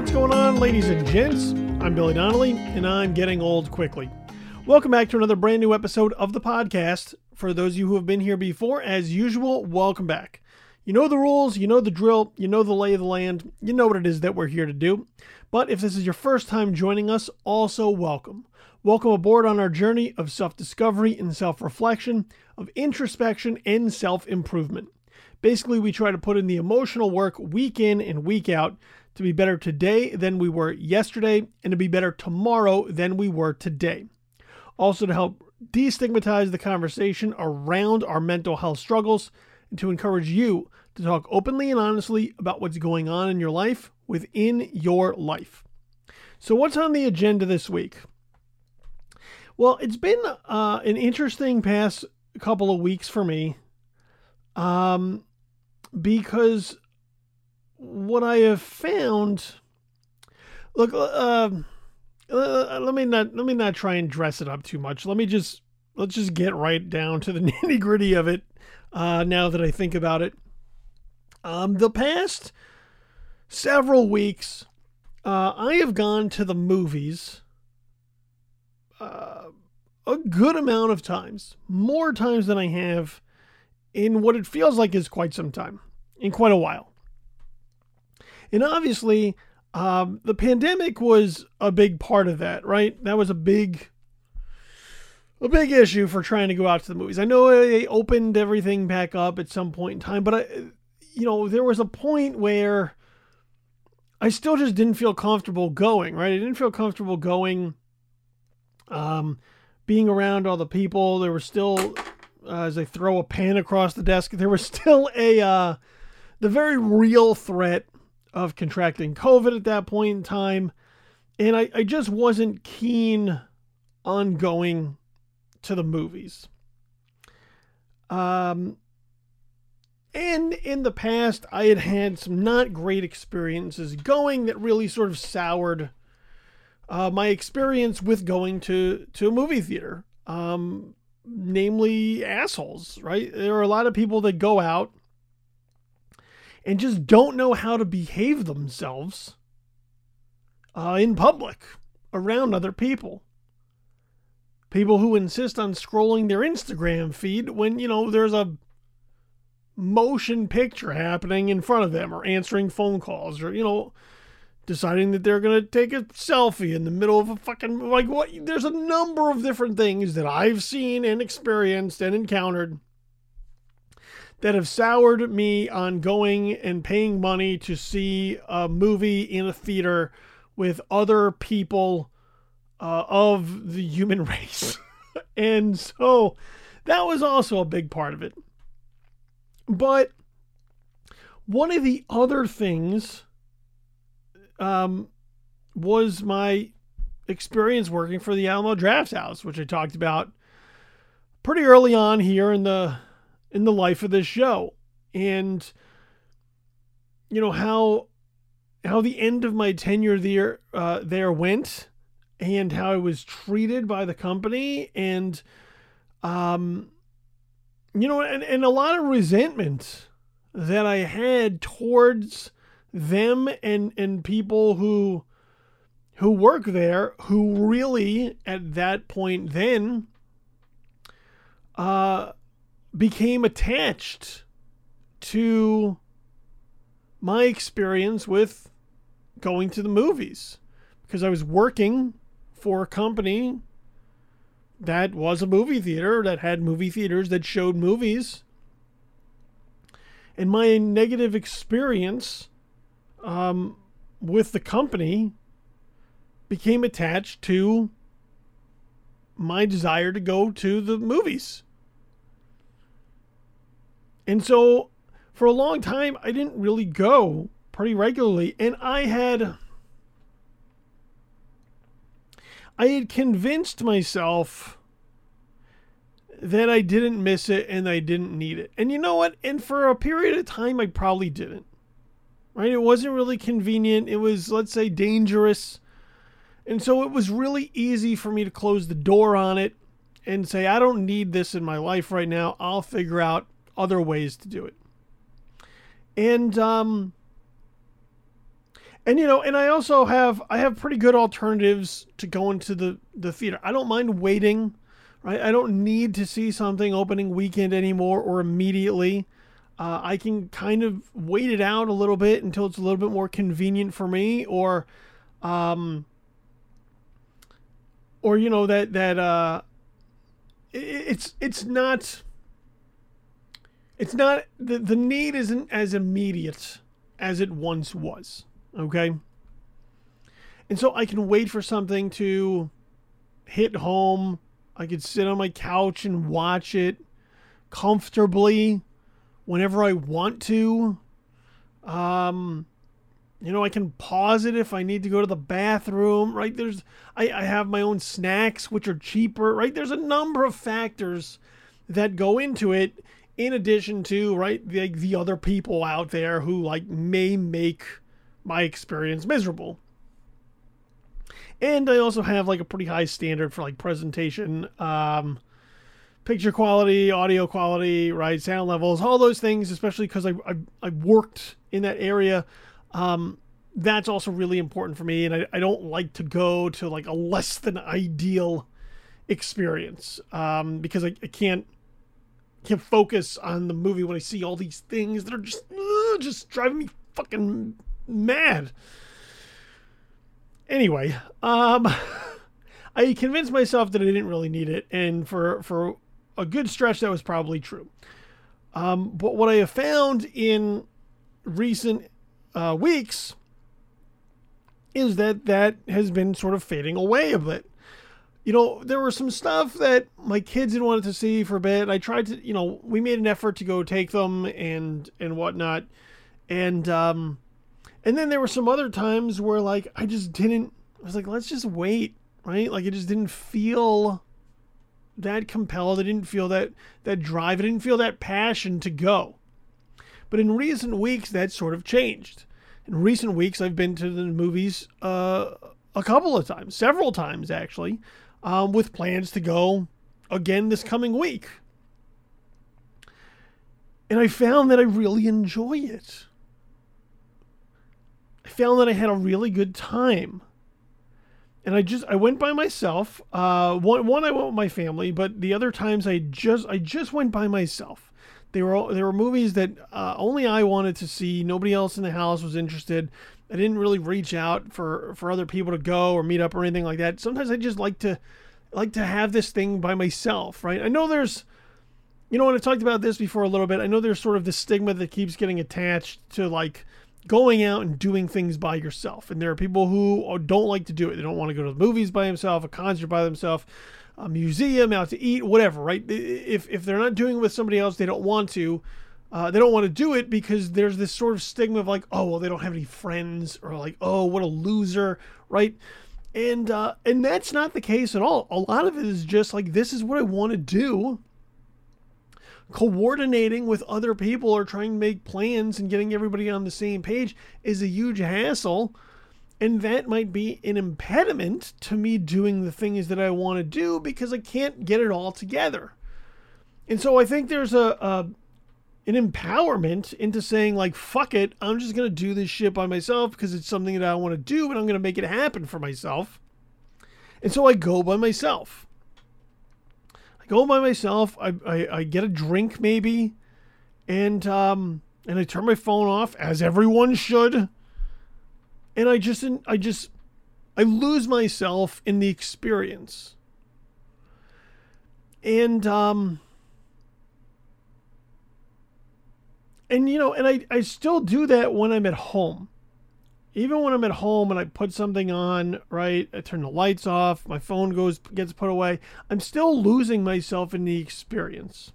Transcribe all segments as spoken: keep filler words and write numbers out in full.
what's going on, ladies and gents? I'm Billy Donnelly, and I'm getting old quickly. Welcome back to another brand new episode of the podcast. For those of you who have been here before, as usual, welcome back. You know the rules, you know the drill, you know the lay of the land, you know what it is that we're here to do. But if this is your first time joining us, also welcome. Welcome aboard on our journey of self-discovery and self-reflection, of introspection and self-improvement. Basically, we try to put in the emotional work week in and week out to be better today than we were yesterday and to be better tomorrow than we were today. Also, to help destigmatize the conversation around our mental health struggles and to encourage you to talk openly and honestly about what's going on in your life within your life. So what's on the agenda this week? Well, it's been uh, an interesting past couple of weeks for me um, because what I have found, look, uh, let me not let me not try and dress it up too much. Let me just let's just get right down to the nitty gritty of it. Uh, now that I think about it, um, the past several weeks, uh, I have gone to the movies. Uh, a good amount of times, more times than I have in what it feels like is quite some time, in quite a while. And obviously, um, the pandemic was a big part of that, right? That was a big, a big issue for trying to go out to the movies. I know they opened everything back up at some point in time, but I, you know, there was a point where I still just didn't feel comfortable going, right? I didn't feel comfortable going Um, being around all the people. There was still, uh, as I throw a pen across the desk, there was still a, uh, the very real threat of contracting COVID at that point in time. And I, I just wasn't keen on going to the movies. Um, and in the past, I had had some not great experiences going that really sort of soured Uh, my experience with going to, to a movie theater, um, namely assholes, right? There are a lot of people that go out and just don't know how to behave themselves uh, in public around other people. People who insist on scrolling their Instagram feed when, you know, there's a motion picture happening in front of them, or answering phone calls, or, you know, deciding that they're going to take a selfie in the middle of a fucking, like, what? There's a number of different things that I've seen and experienced and encountered that have soured me on going and paying money to see a movie in a theater with other people uh, of the human race. And so that was also a big part of it. But one of the other things Um, was my experience working for the Alamo Drafthouse, which I talked about pretty early on here in the in the life of this show, and you know how how the end of my tenure there uh, there went, and how I was treated by the company, and um, you know, and, and a lot of resentment that I had towards them and, and people who, who work there, who really at that point then, uh, became attached to my experience with going to the movies, because I was working for a company that was a movie theater, that had movie theaters that showed movies, and my negative experience Um, with the company became attached to my desire to go to the movies. And so for a long time, I didn't really go pretty regularly. And I had, I had convinced myself that I didn't miss it and I didn't need it. And you know what? And for a period of time, I probably didn't. Right? It wasn't really convenient. It was, let's say, dangerous. And so it was really easy for me to close the door on it and say, I don't need this in my life right now. I'll figure out other ways to do it. And, um, And, you know, and I also have, I have pretty good alternatives to going to the, the theater. I don't mind waiting, right? I don't need to see something opening weekend anymore or immediately. Uh, I can kind of wait it out a little bit until it's a little bit more convenient for me, or, um, or, you know, that, that, uh, it, it's, it's not, it's not, the, the need isn't as immediate as it once was. Okay. And so I can wait for something to hit home. I could sit on my couch and watch it comfortably whenever I want to. Um, you know, I can pause it if I need to go to the bathroom, right? There's, I, I have my own snacks, which are cheaper, right? There's a number of factors that go into it, in addition to, right, the, the other people out there who, like, may make my experience miserable. And I also have like a pretty high standard for like presentation, um, picture quality, audio quality, right, sound levels, all those things, especially because I, I I worked in that area. Um, that's also really important for me. And I, I don't like to go to like a less than ideal experience, um, because I, I can't can't focus on the movie when I see all these things that are just uh, just driving me fucking mad. Anyway, um, I convinced myself that I didn't really need it, and for for a good stretch that was probably true. Um, but what I have found in recent uh, weeks is that that has been sort of fading away a bit. You know, there was some stuff that my kids didn't want to see for a bit. I tried to, you know, we made an effort to go take them and and whatnot, and um. And then there were some other times where, like, I just didn't, I was like, let's just wait, right? Like, it just didn't feel that compelled. I didn't feel that, that drive. I didn't feel that passion to go. But in recent weeks, that sort of changed. In recent weeks, I've been to the movies uh, a couple of times, several times, actually, um, with plans to go again this coming week. And I found that I really enjoy it. Found that I had a really good time, and I just I went by myself. Uh, one one I went with my family, but the other times I just I just went by myself. They were all, there were movies that uh, only I wanted to see. Nobody else in the house was interested. I didn't really reach out for, for other people to go or meet up or anything like that. Sometimes I just like to like to have this thing by myself, right? I know there's, you know, and I talked about this before a little bit. I know there's sort of this stigma that keeps getting attached to like going out and doing things by yourself. And there are people who don't like to do it. They don't want to go to the movies by themselves, a concert by themselves, a museum, out to eat, whatever, right? If if they're not doing it with somebody else, they don't want to. Uh, they don't want to do it because there's this sort of stigma of like, oh, well, they don't have any friends, or like, oh, what a loser, right? And, uh, and that's not the case at all. A lot of it is just like, this is what I want to do. Coordinating with other people or trying to make plans and getting everybody on the same page is a huge hassle. And that might be an impediment to me doing the things that I want to do because I can't get it all together. And so I think there's a, a an empowerment into saying like, fuck it, I'm just going to do this shit by myself because it's something that I want to do and I'm going to make it happen for myself. And so I go by myself. Go by myself. I, I, I get a drink maybe, and um and I turn my phone off, as everyone should. And I just I just I lose myself in the experience. And um and you know and I I still do that when I'm at home. Even when I'm at home and I put something on, right, I turn the lights off, my phone goes gets put away, I'm still losing myself in the experience.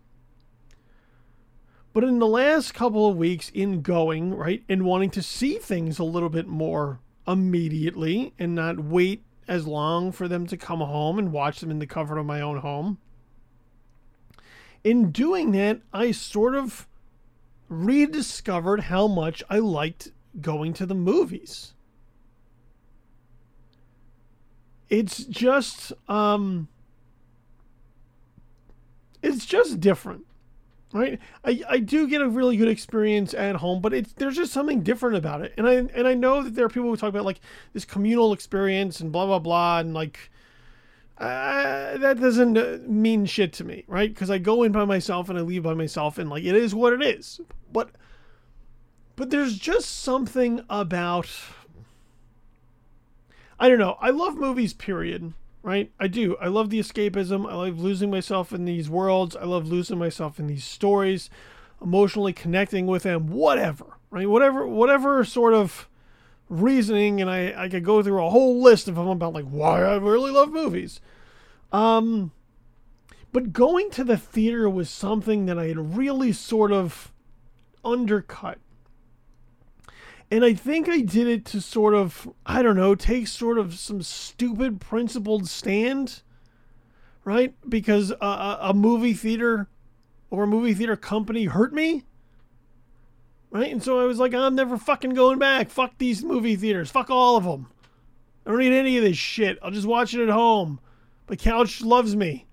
But in the last couple of weeks, in going, right, and wanting to see things a little bit more immediately and not wait as long for them to come home and watch them in the comfort of my own home, in doing that, I sort of rediscovered how much I liked going to the movies. It's just, um, it's just different, right? I, I do get a really good experience at home, but it's, there's just something different about it. And I and I know that there are people who talk about like this communal experience and blah, blah, blah. And like, uh, that doesn't mean shit to me, right? Because I go in by myself and I leave by myself and like, it is what it is. But, but there's just something about, I don't know. I love movies, period. Right? I do. I love the escapism. I love losing myself in these worlds. I love losing myself in these stories, emotionally connecting with them, whatever, right? Whatever, whatever sort of reasoning. And I, I could go through a whole list of them about like why I really love movies. Um, but going to the theater was something that I had really sort of undercut. And I think I did it to sort of, I don't know, take sort of some stupid principled stand, right? Because a, a movie theater or a movie theater company hurt me, right? And so I was like, I'm never fucking going back. Fuck these movie theaters. Fuck all of them. I don't need any of this shit. I'll just watch it at home. My couch loves me.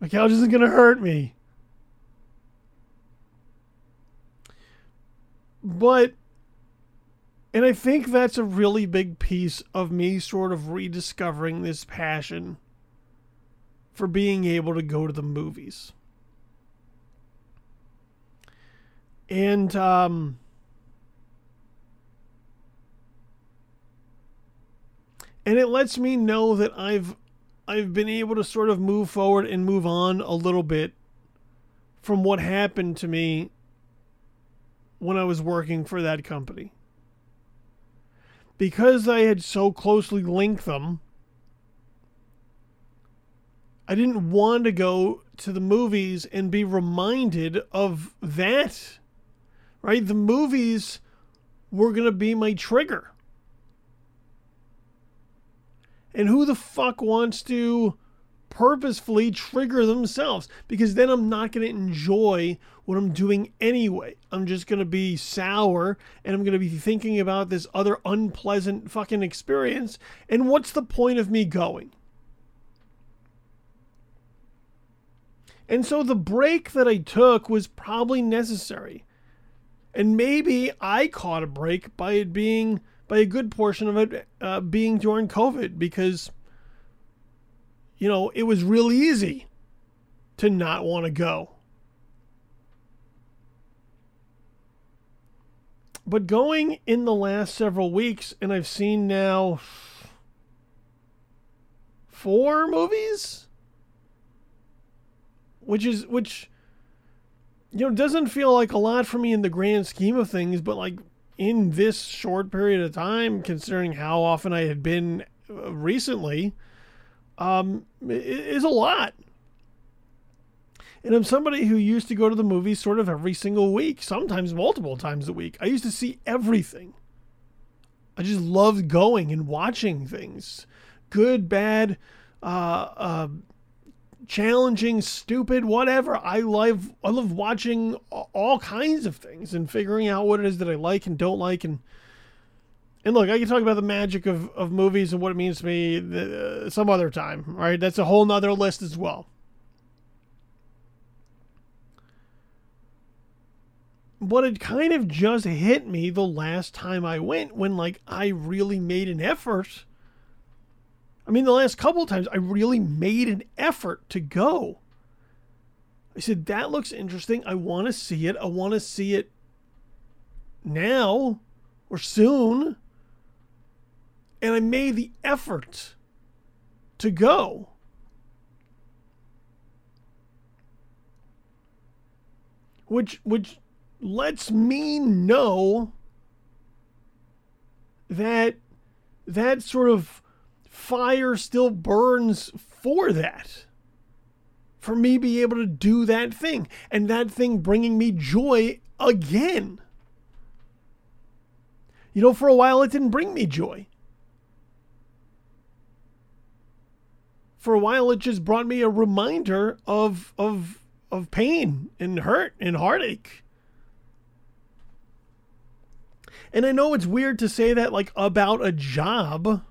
My couch isn't going to hurt me. But, and I think that's a really big piece of me sort of rediscovering this passion for being able to go to the movies. And, um, and it lets me know that I've, I've been able to sort of move forward and move on a little bit from what happened to me when I was working for that company, because I had so closely linked them. I didn't want to go to the movies and be reminded of that, right? The movies were going to be my trigger. And who the fuck wants to purposefully trigger themselves? Because then I'm not going to enjoy what I'm doing anyway. I'm just going to be sour and I'm going to be thinking about this other unpleasant fucking experience. And what's the point of me going? And so the break that I took was probably necessary. And maybe I caught a break by it being, by a good portion of it uh, being during COVID, because you know, it was real easy to not want to go. But going in the last several weeks, and I've seen now four movies, which is, which, you know, doesn't feel like a lot for me in the grand scheme of things, but like in this short period of time, considering how often I had been recently, Um, is a lot. And I'm somebody who used to go to the movies sort of every single week, sometimes multiple times a week. I used to see everything. I just loved going and watching things. Good, bad, uh, uh, challenging, stupid, whatever. I love, I love watching all kinds of things and figuring out what it is that I like and don't like. And And look, I can talk about the magic of, of movies and what it means to me uh, some other time, right? That's a whole nother list as well. But it kind of just hit me the last time I went, when like I really made an effort. I mean, the last couple of times I really made an effort to go. I said, that looks interesting. I want to see it. I want to see it now or soon. And I made the effort to go. Which which lets me know that that sort of fire still burns for that. For me being able to do that thing. And that thing bringing me joy again. You know, for a while, it didn't bring me joy. For a while, it just brought me a reminder of of of pain and hurt and heartache. And I know it's weird to say that, like, about a job.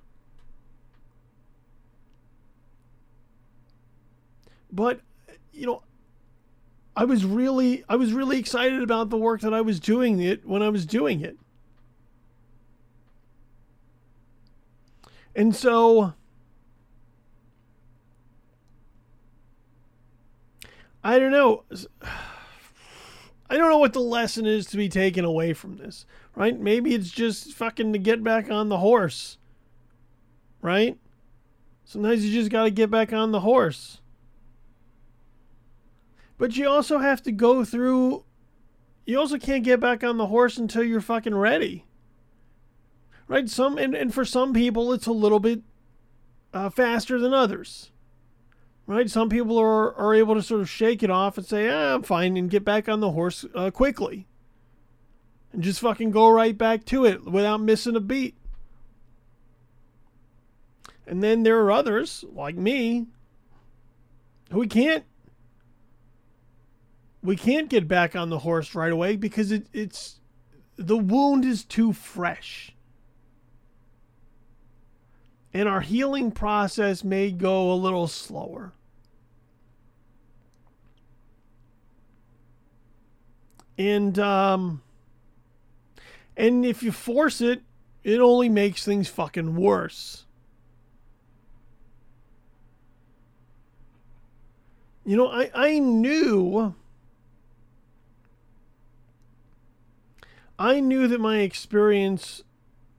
But, you know, I was really, I was really excited about the work that I was doing it when I was doing it. And so I don't know. I don't know what the lesson is to be taken away from this, right? Maybe it's just fucking to get back on the horse, right? Sometimes you just got to get back on the horse. But you also have to go through, you also can't get back on the horse until you're fucking ready, right? Some, and, and for some people, it's a little bit uh, faster than others. Right? Some people are, are able to sort of shake it off and say, ah, I'm fine, and get back on the horse uh, quickly. And just fucking go right back to it without missing a beat. And then there are others, like me, who we can't. We can't get back on the horse right away because it, it's... the wound is too fresh. And our healing process may go a little slower. And um, and if you force it, it only makes things fucking worse. You know, I, I knew... I knew that my experience...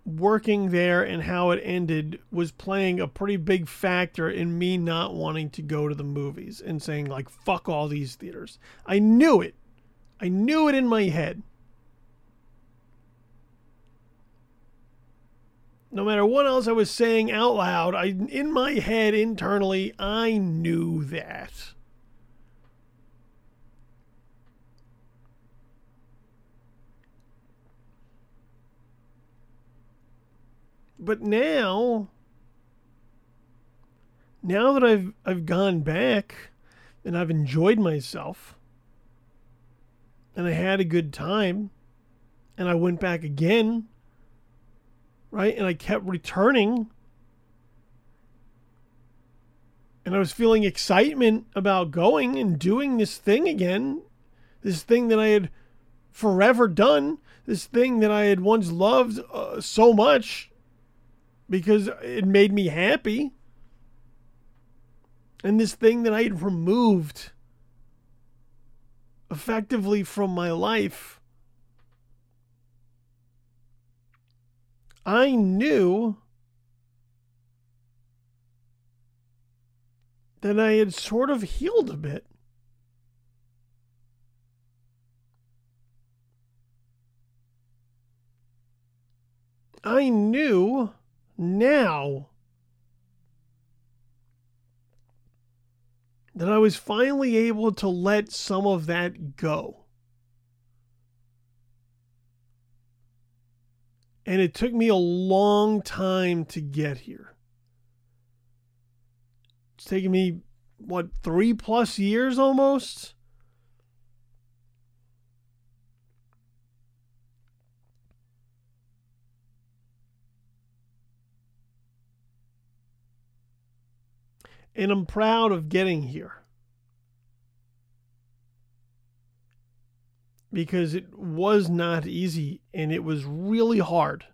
working there and how it ended was playing a pretty big factor in me not wanting to go to the movies and saying, like, fuck all these theaters. I knew it. I knew it in my head. No matter what else I was saying out loud, I, in my head, internally, I knew that. But now, now that I've I've gone back and I've enjoyed myself and I had a good time and I went back again, right? And I kept returning and I was feeling excitement about going and doing this thing again, this thing that I had forever done, this thing that I had once loved uh, so much. Because it made me happy. And this thing that I had removed effectively from my life, I knew that I had sort of healed a bit. I knew... now that I was finally able to let some of that go. And it took me a long time to get here. It's taken me, what, three plus years almost? And I'm proud of getting here. Because it was not easy and it was really hard.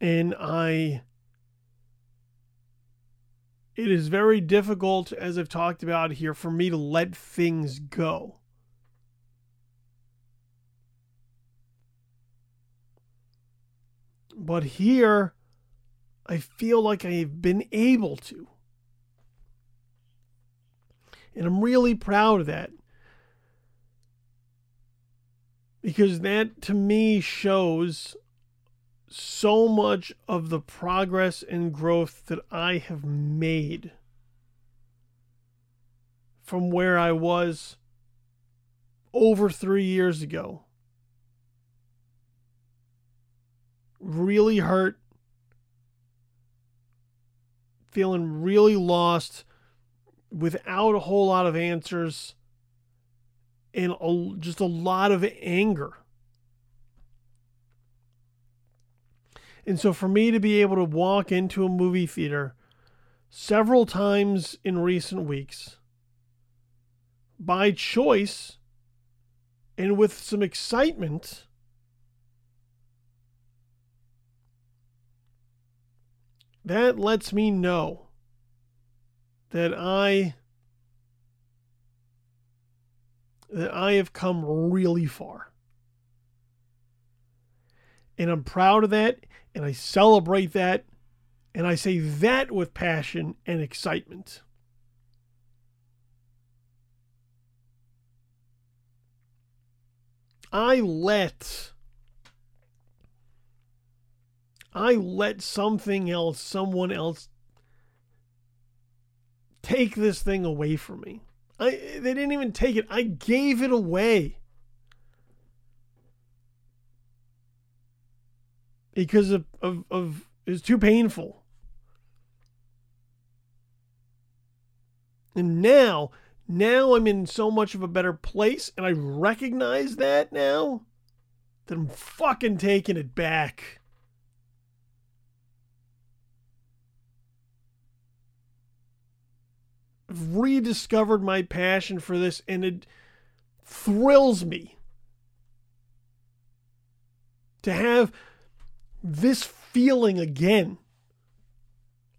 And I... it is very difficult, as I've talked about here, for me to let things go. But here, I feel like I've been able to. And I'm really proud of that. Because that, to me, shows so much of the progress and growth that I have made from where I was over three years ago. Really hurt, feeling really lost, without a whole lot of answers, and a, just a lot of anger. And so for me to be able to walk into a movie theater several times in recent weeks by choice and with some excitement that lets me know that I that I have come really far. And I'm proud of that, and I celebrate that, and I say that with passion and excitement. I let I let something else, someone else take this thing away from me. I they didn't even take it. I gave it away. Because of, of, of it's too painful. And now, now I'm in so much of a better place, and I recognize that now, that I'm fucking taking it back. I've rediscovered my passion for this, and it thrills me to have this feeling again.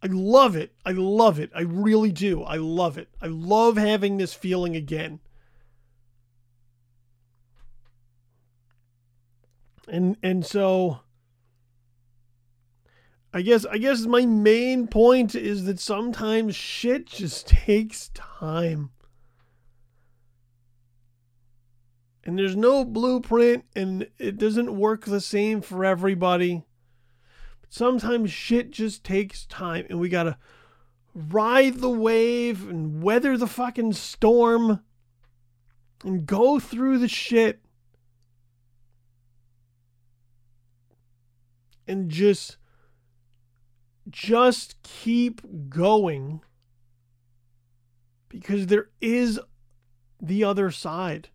I love it. I love it. I really do. I love it. I love having this feeling again. And and so I guess I guess my main point is that sometimes shit just takes time. And there's no blueprint, and it doesn't work the same for everybody. Sometimes shit just takes time, and we gotta ride the wave and weather the fucking storm and go through the shit and just just keep going, because there is the other side.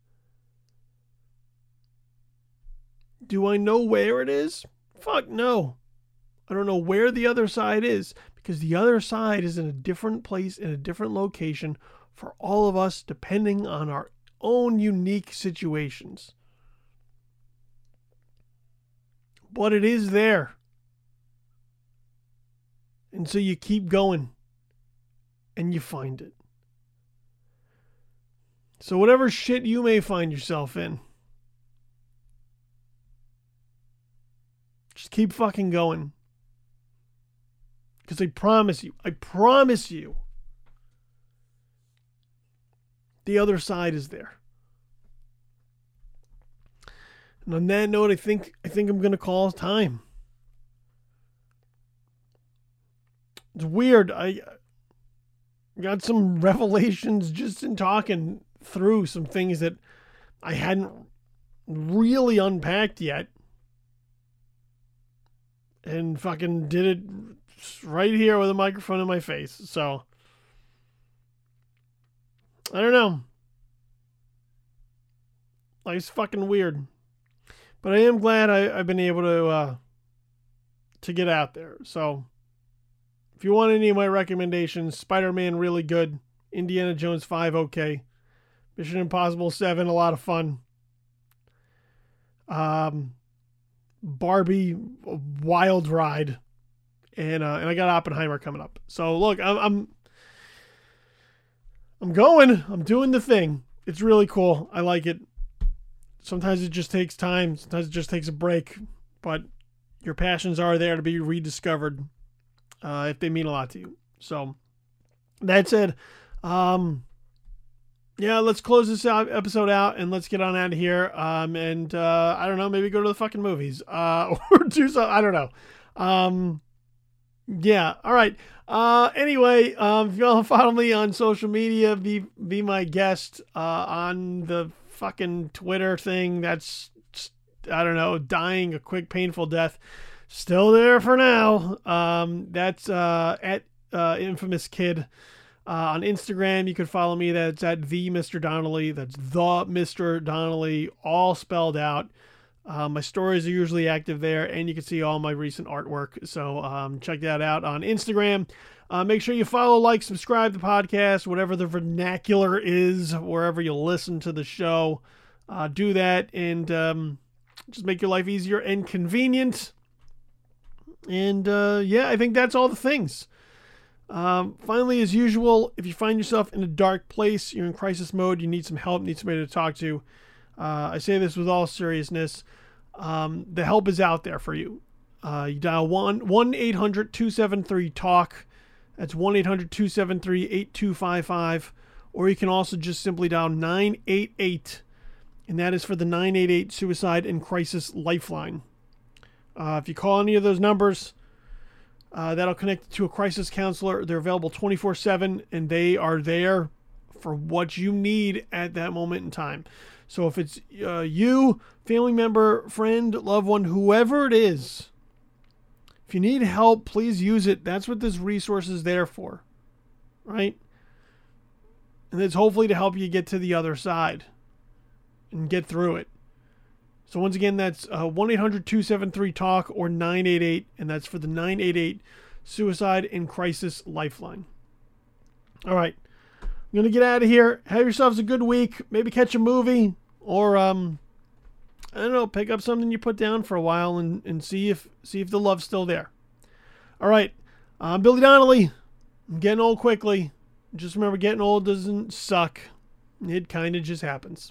Do I know where it is? Fuck no. I don't know where the other side is, because the other side is in a different place, in a different location for all of us, depending on our own unique situations. But it is there. And so you keep going and you find it. So whatever shit you may find yourself in, just keep fucking going. Because I promise you, I promise you, the other side is there. And on that note, I think I think I'm gonna call time. It's weird. I got some revelations just in talking through some things that I hadn't really unpacked yet. And fucking did it right here with a microphone in my face. So, I don't know. Life's fucking weird. But I am glad I, I've been able to, uh, to get out there. So, if you want any of my recommendations, Spider-Man, really good. Indiana Jones five, okay. Mission Impossible seven, a lot of fun. Um... Barbie, wild ride, and uh, and I got Oppenheimer coming up. So look, I'm, I'm I'm going, I'm doing the thing. It's really cool. I like it. Sometimes it just takes time. Sometimes it just takes a break. But your passions are there to be rediscovered uh, if they mean a lot to you. So that said, um, yeah, let's close this out, episode out, and let's get on out of here. Um, and, uh, I don't know, maybe go to the fucking movies, uh, or do something. I don't know. Um, yeah. All right. Uh, anyway, um, if y'all follow me on social media, be, be my guest, uh, on the fucking Twitter thing. That's, I don't know, dying a quick, painful death. Still there for now. Um, that's, uh, at, uh, Infamous Kid. Uh, on Instagram, you can follow me. That's at the Mister Donnelly. That's the Mister Donnelly, all spelled out. Uh, my stories are usually active there, and you can see all my recent artwork. So um, check that out on Instagram. Uh, make sure you follow, like, subscribe to the podcast, whatever the vernacular is, wherever you listen to the show. Uh, do that and um, just make your life easier and convenient. And uh, yeah, I think that's all the things. Um, finally, as usual, if you find yourself in a dark place, you're in crisis mode, you need some help, need somebody to talk to, uh, I say this with all seriousness, um, the help is out there for you. Uh, you dial one eight hundred two seven three talk. That's one eight hundred two seven three eight two five five. Or you can also just simply dial nine eight eight. And that is for the nine eight eight Suicide and Crisis Lifeline. Uh, if you call any of those numbers, uh, that'll connect to a crisis counselor. They're available twenty-four seven, and they are there for what you need at that moment in time. So if it's uh, you, family member, friend, loved one, whoever it is, if you need help, please use it. That's what this resource is there for, right? And it's hopefully to help you get to the other side and get through it. So once again, that's uh, one eight hundred two seven three talk or nine eight eight, and that's for the nine eight eight Suicide and Crisis Lifeline. All right, I'm going to get out of here. Have yourselves a good week. Maybe catch a movie or, um, I don't know, pick up something you put down for a while and, and see if see if the love's still there. All right, I'm Billy Donnelly. I'm getting old quickly. Just remember, getting old doesn't suck. It kind of just happens.